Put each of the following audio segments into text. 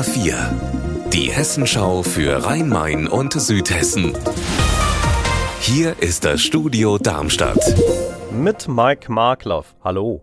Thema 4. Die Hessenschau für Rhein-Main und Südhessen. Hier ist das Studio Darmstadt. Mit Mike Markloff. Hallo.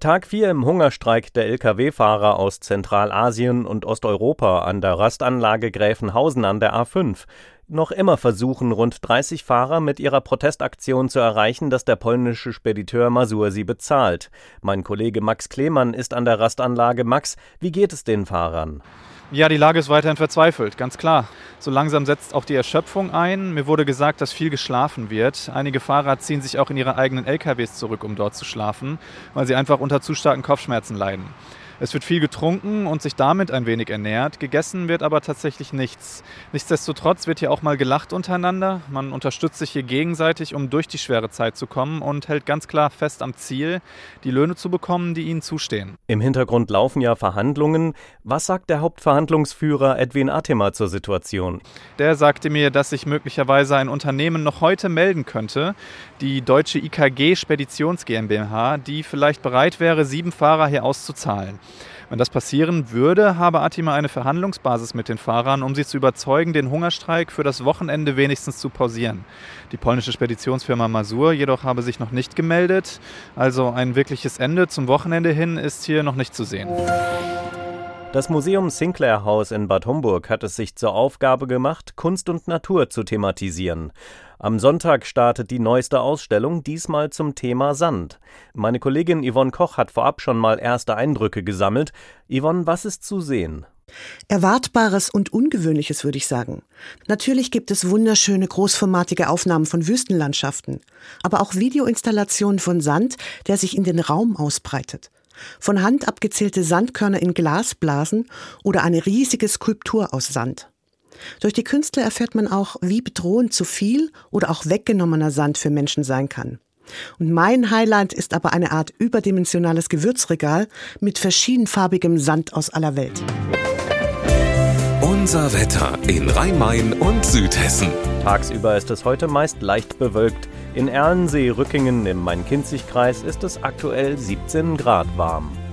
Tag 4 im Hungerstreik der Lkw-Fahrer aus Zentralasien und Osteuropa an der Rastanlage Gräfenhausen an der A5. Noch immer versuchen rund 30 Fahrer mit ihrer Protestaktion zu erreichen, dass der polnische Spediteur Masur sie bezahlt. Mein Kollege Max Klehmann ist an der Rastanlage. Max, wie geht es den Fahrern? Ja, die Lage ist weiterhin verzweifelt, ganz klar. So langsam setzt auch die Erschöpfung ein. Mir wurde gesagt, dass viel geschlafen wird. Einige Fahrer ziehen sich auch in ihre eigenen LKWs zurück, um dort zu schlafen, weil sie einfach unter zu starken Kopfschmerzen leiden. Es wird viel getrunken und sich damit ein wenig ernährt. Gegessen wird aber tatsächlich nichts. Nichtsdestotrotz wird hier auch mal gelacht untereinander. Man unterstützt sich hier gegenseitig, um durch die schwere Zeit zu kommen und hält ganz klar fest am Ziel, die Löhne zu bekommen, die ihnen zustehen. Im Hintergrund laufen ja Verhandlungen. Was sagt der Hauptverhandlungsführer Edwin Atema zur Situation? Der sagte mir, dass sich möglicherweise ein Unternehmen noch heute melden könnte, die deutsche IKG-Speditions-GmbH, die vielleicht bereit wäre, 7 Fahrer hier auszuzahlen. Wenn das passieren würde, habe Atema eine Verhandlungsbasis mit den Fahrern, um sie zu überzeugen, den Hungerstreik für das Wochenende wenigstens zu pausieren. Die polnische Speditionsfirma Masur jedoch habe sich noch nicht gemeldet. Also ein wirkliches Ende zum Wochenende hin ist hier noch nicht zu sehen. Das Museum Sinclair-Haus in Bad Homburg hat es sich zur Aufgabe gemacht, Kunst und Natur zu thematisieren. Am Sonntag startet die neueste Ausstellung, diesmal zum Thema Sand. Meine Kollegin Yvonne Koch hat vorab schon mal erste Eindrücke gesammelt. Yvonne, was ist zu sehen? Erwartbares und Ungewöhnliches, würde ich sagen. Natürlich gibt es wunderschöne, großformatige Aufnahmen von Wüstenlandschaften, aber auch Videoinstallationen von Sand, der sich in den Raum ausbreitet. Von Hand abgezählte Sandkörner in Glasblasen oder eine riesige Skulptur aus Sand. Durch die Künstler erfährt man auch, wie bedrohend zu viel oder auch weggenommener Sand für Menschen sein kann. Und mein Highlight ist aber eine Art überdimensionales Gewürzregal mit verschiedenfarbigem Sand aus aller Welt. Unser Wetter in Rhein-Main und Südhessen. Tagsüber ist es heute meist leicht bewölkt. In Erlensee-Rückingen im Main-Kinzig-Kreis ist es aktuell 17 Grad warm.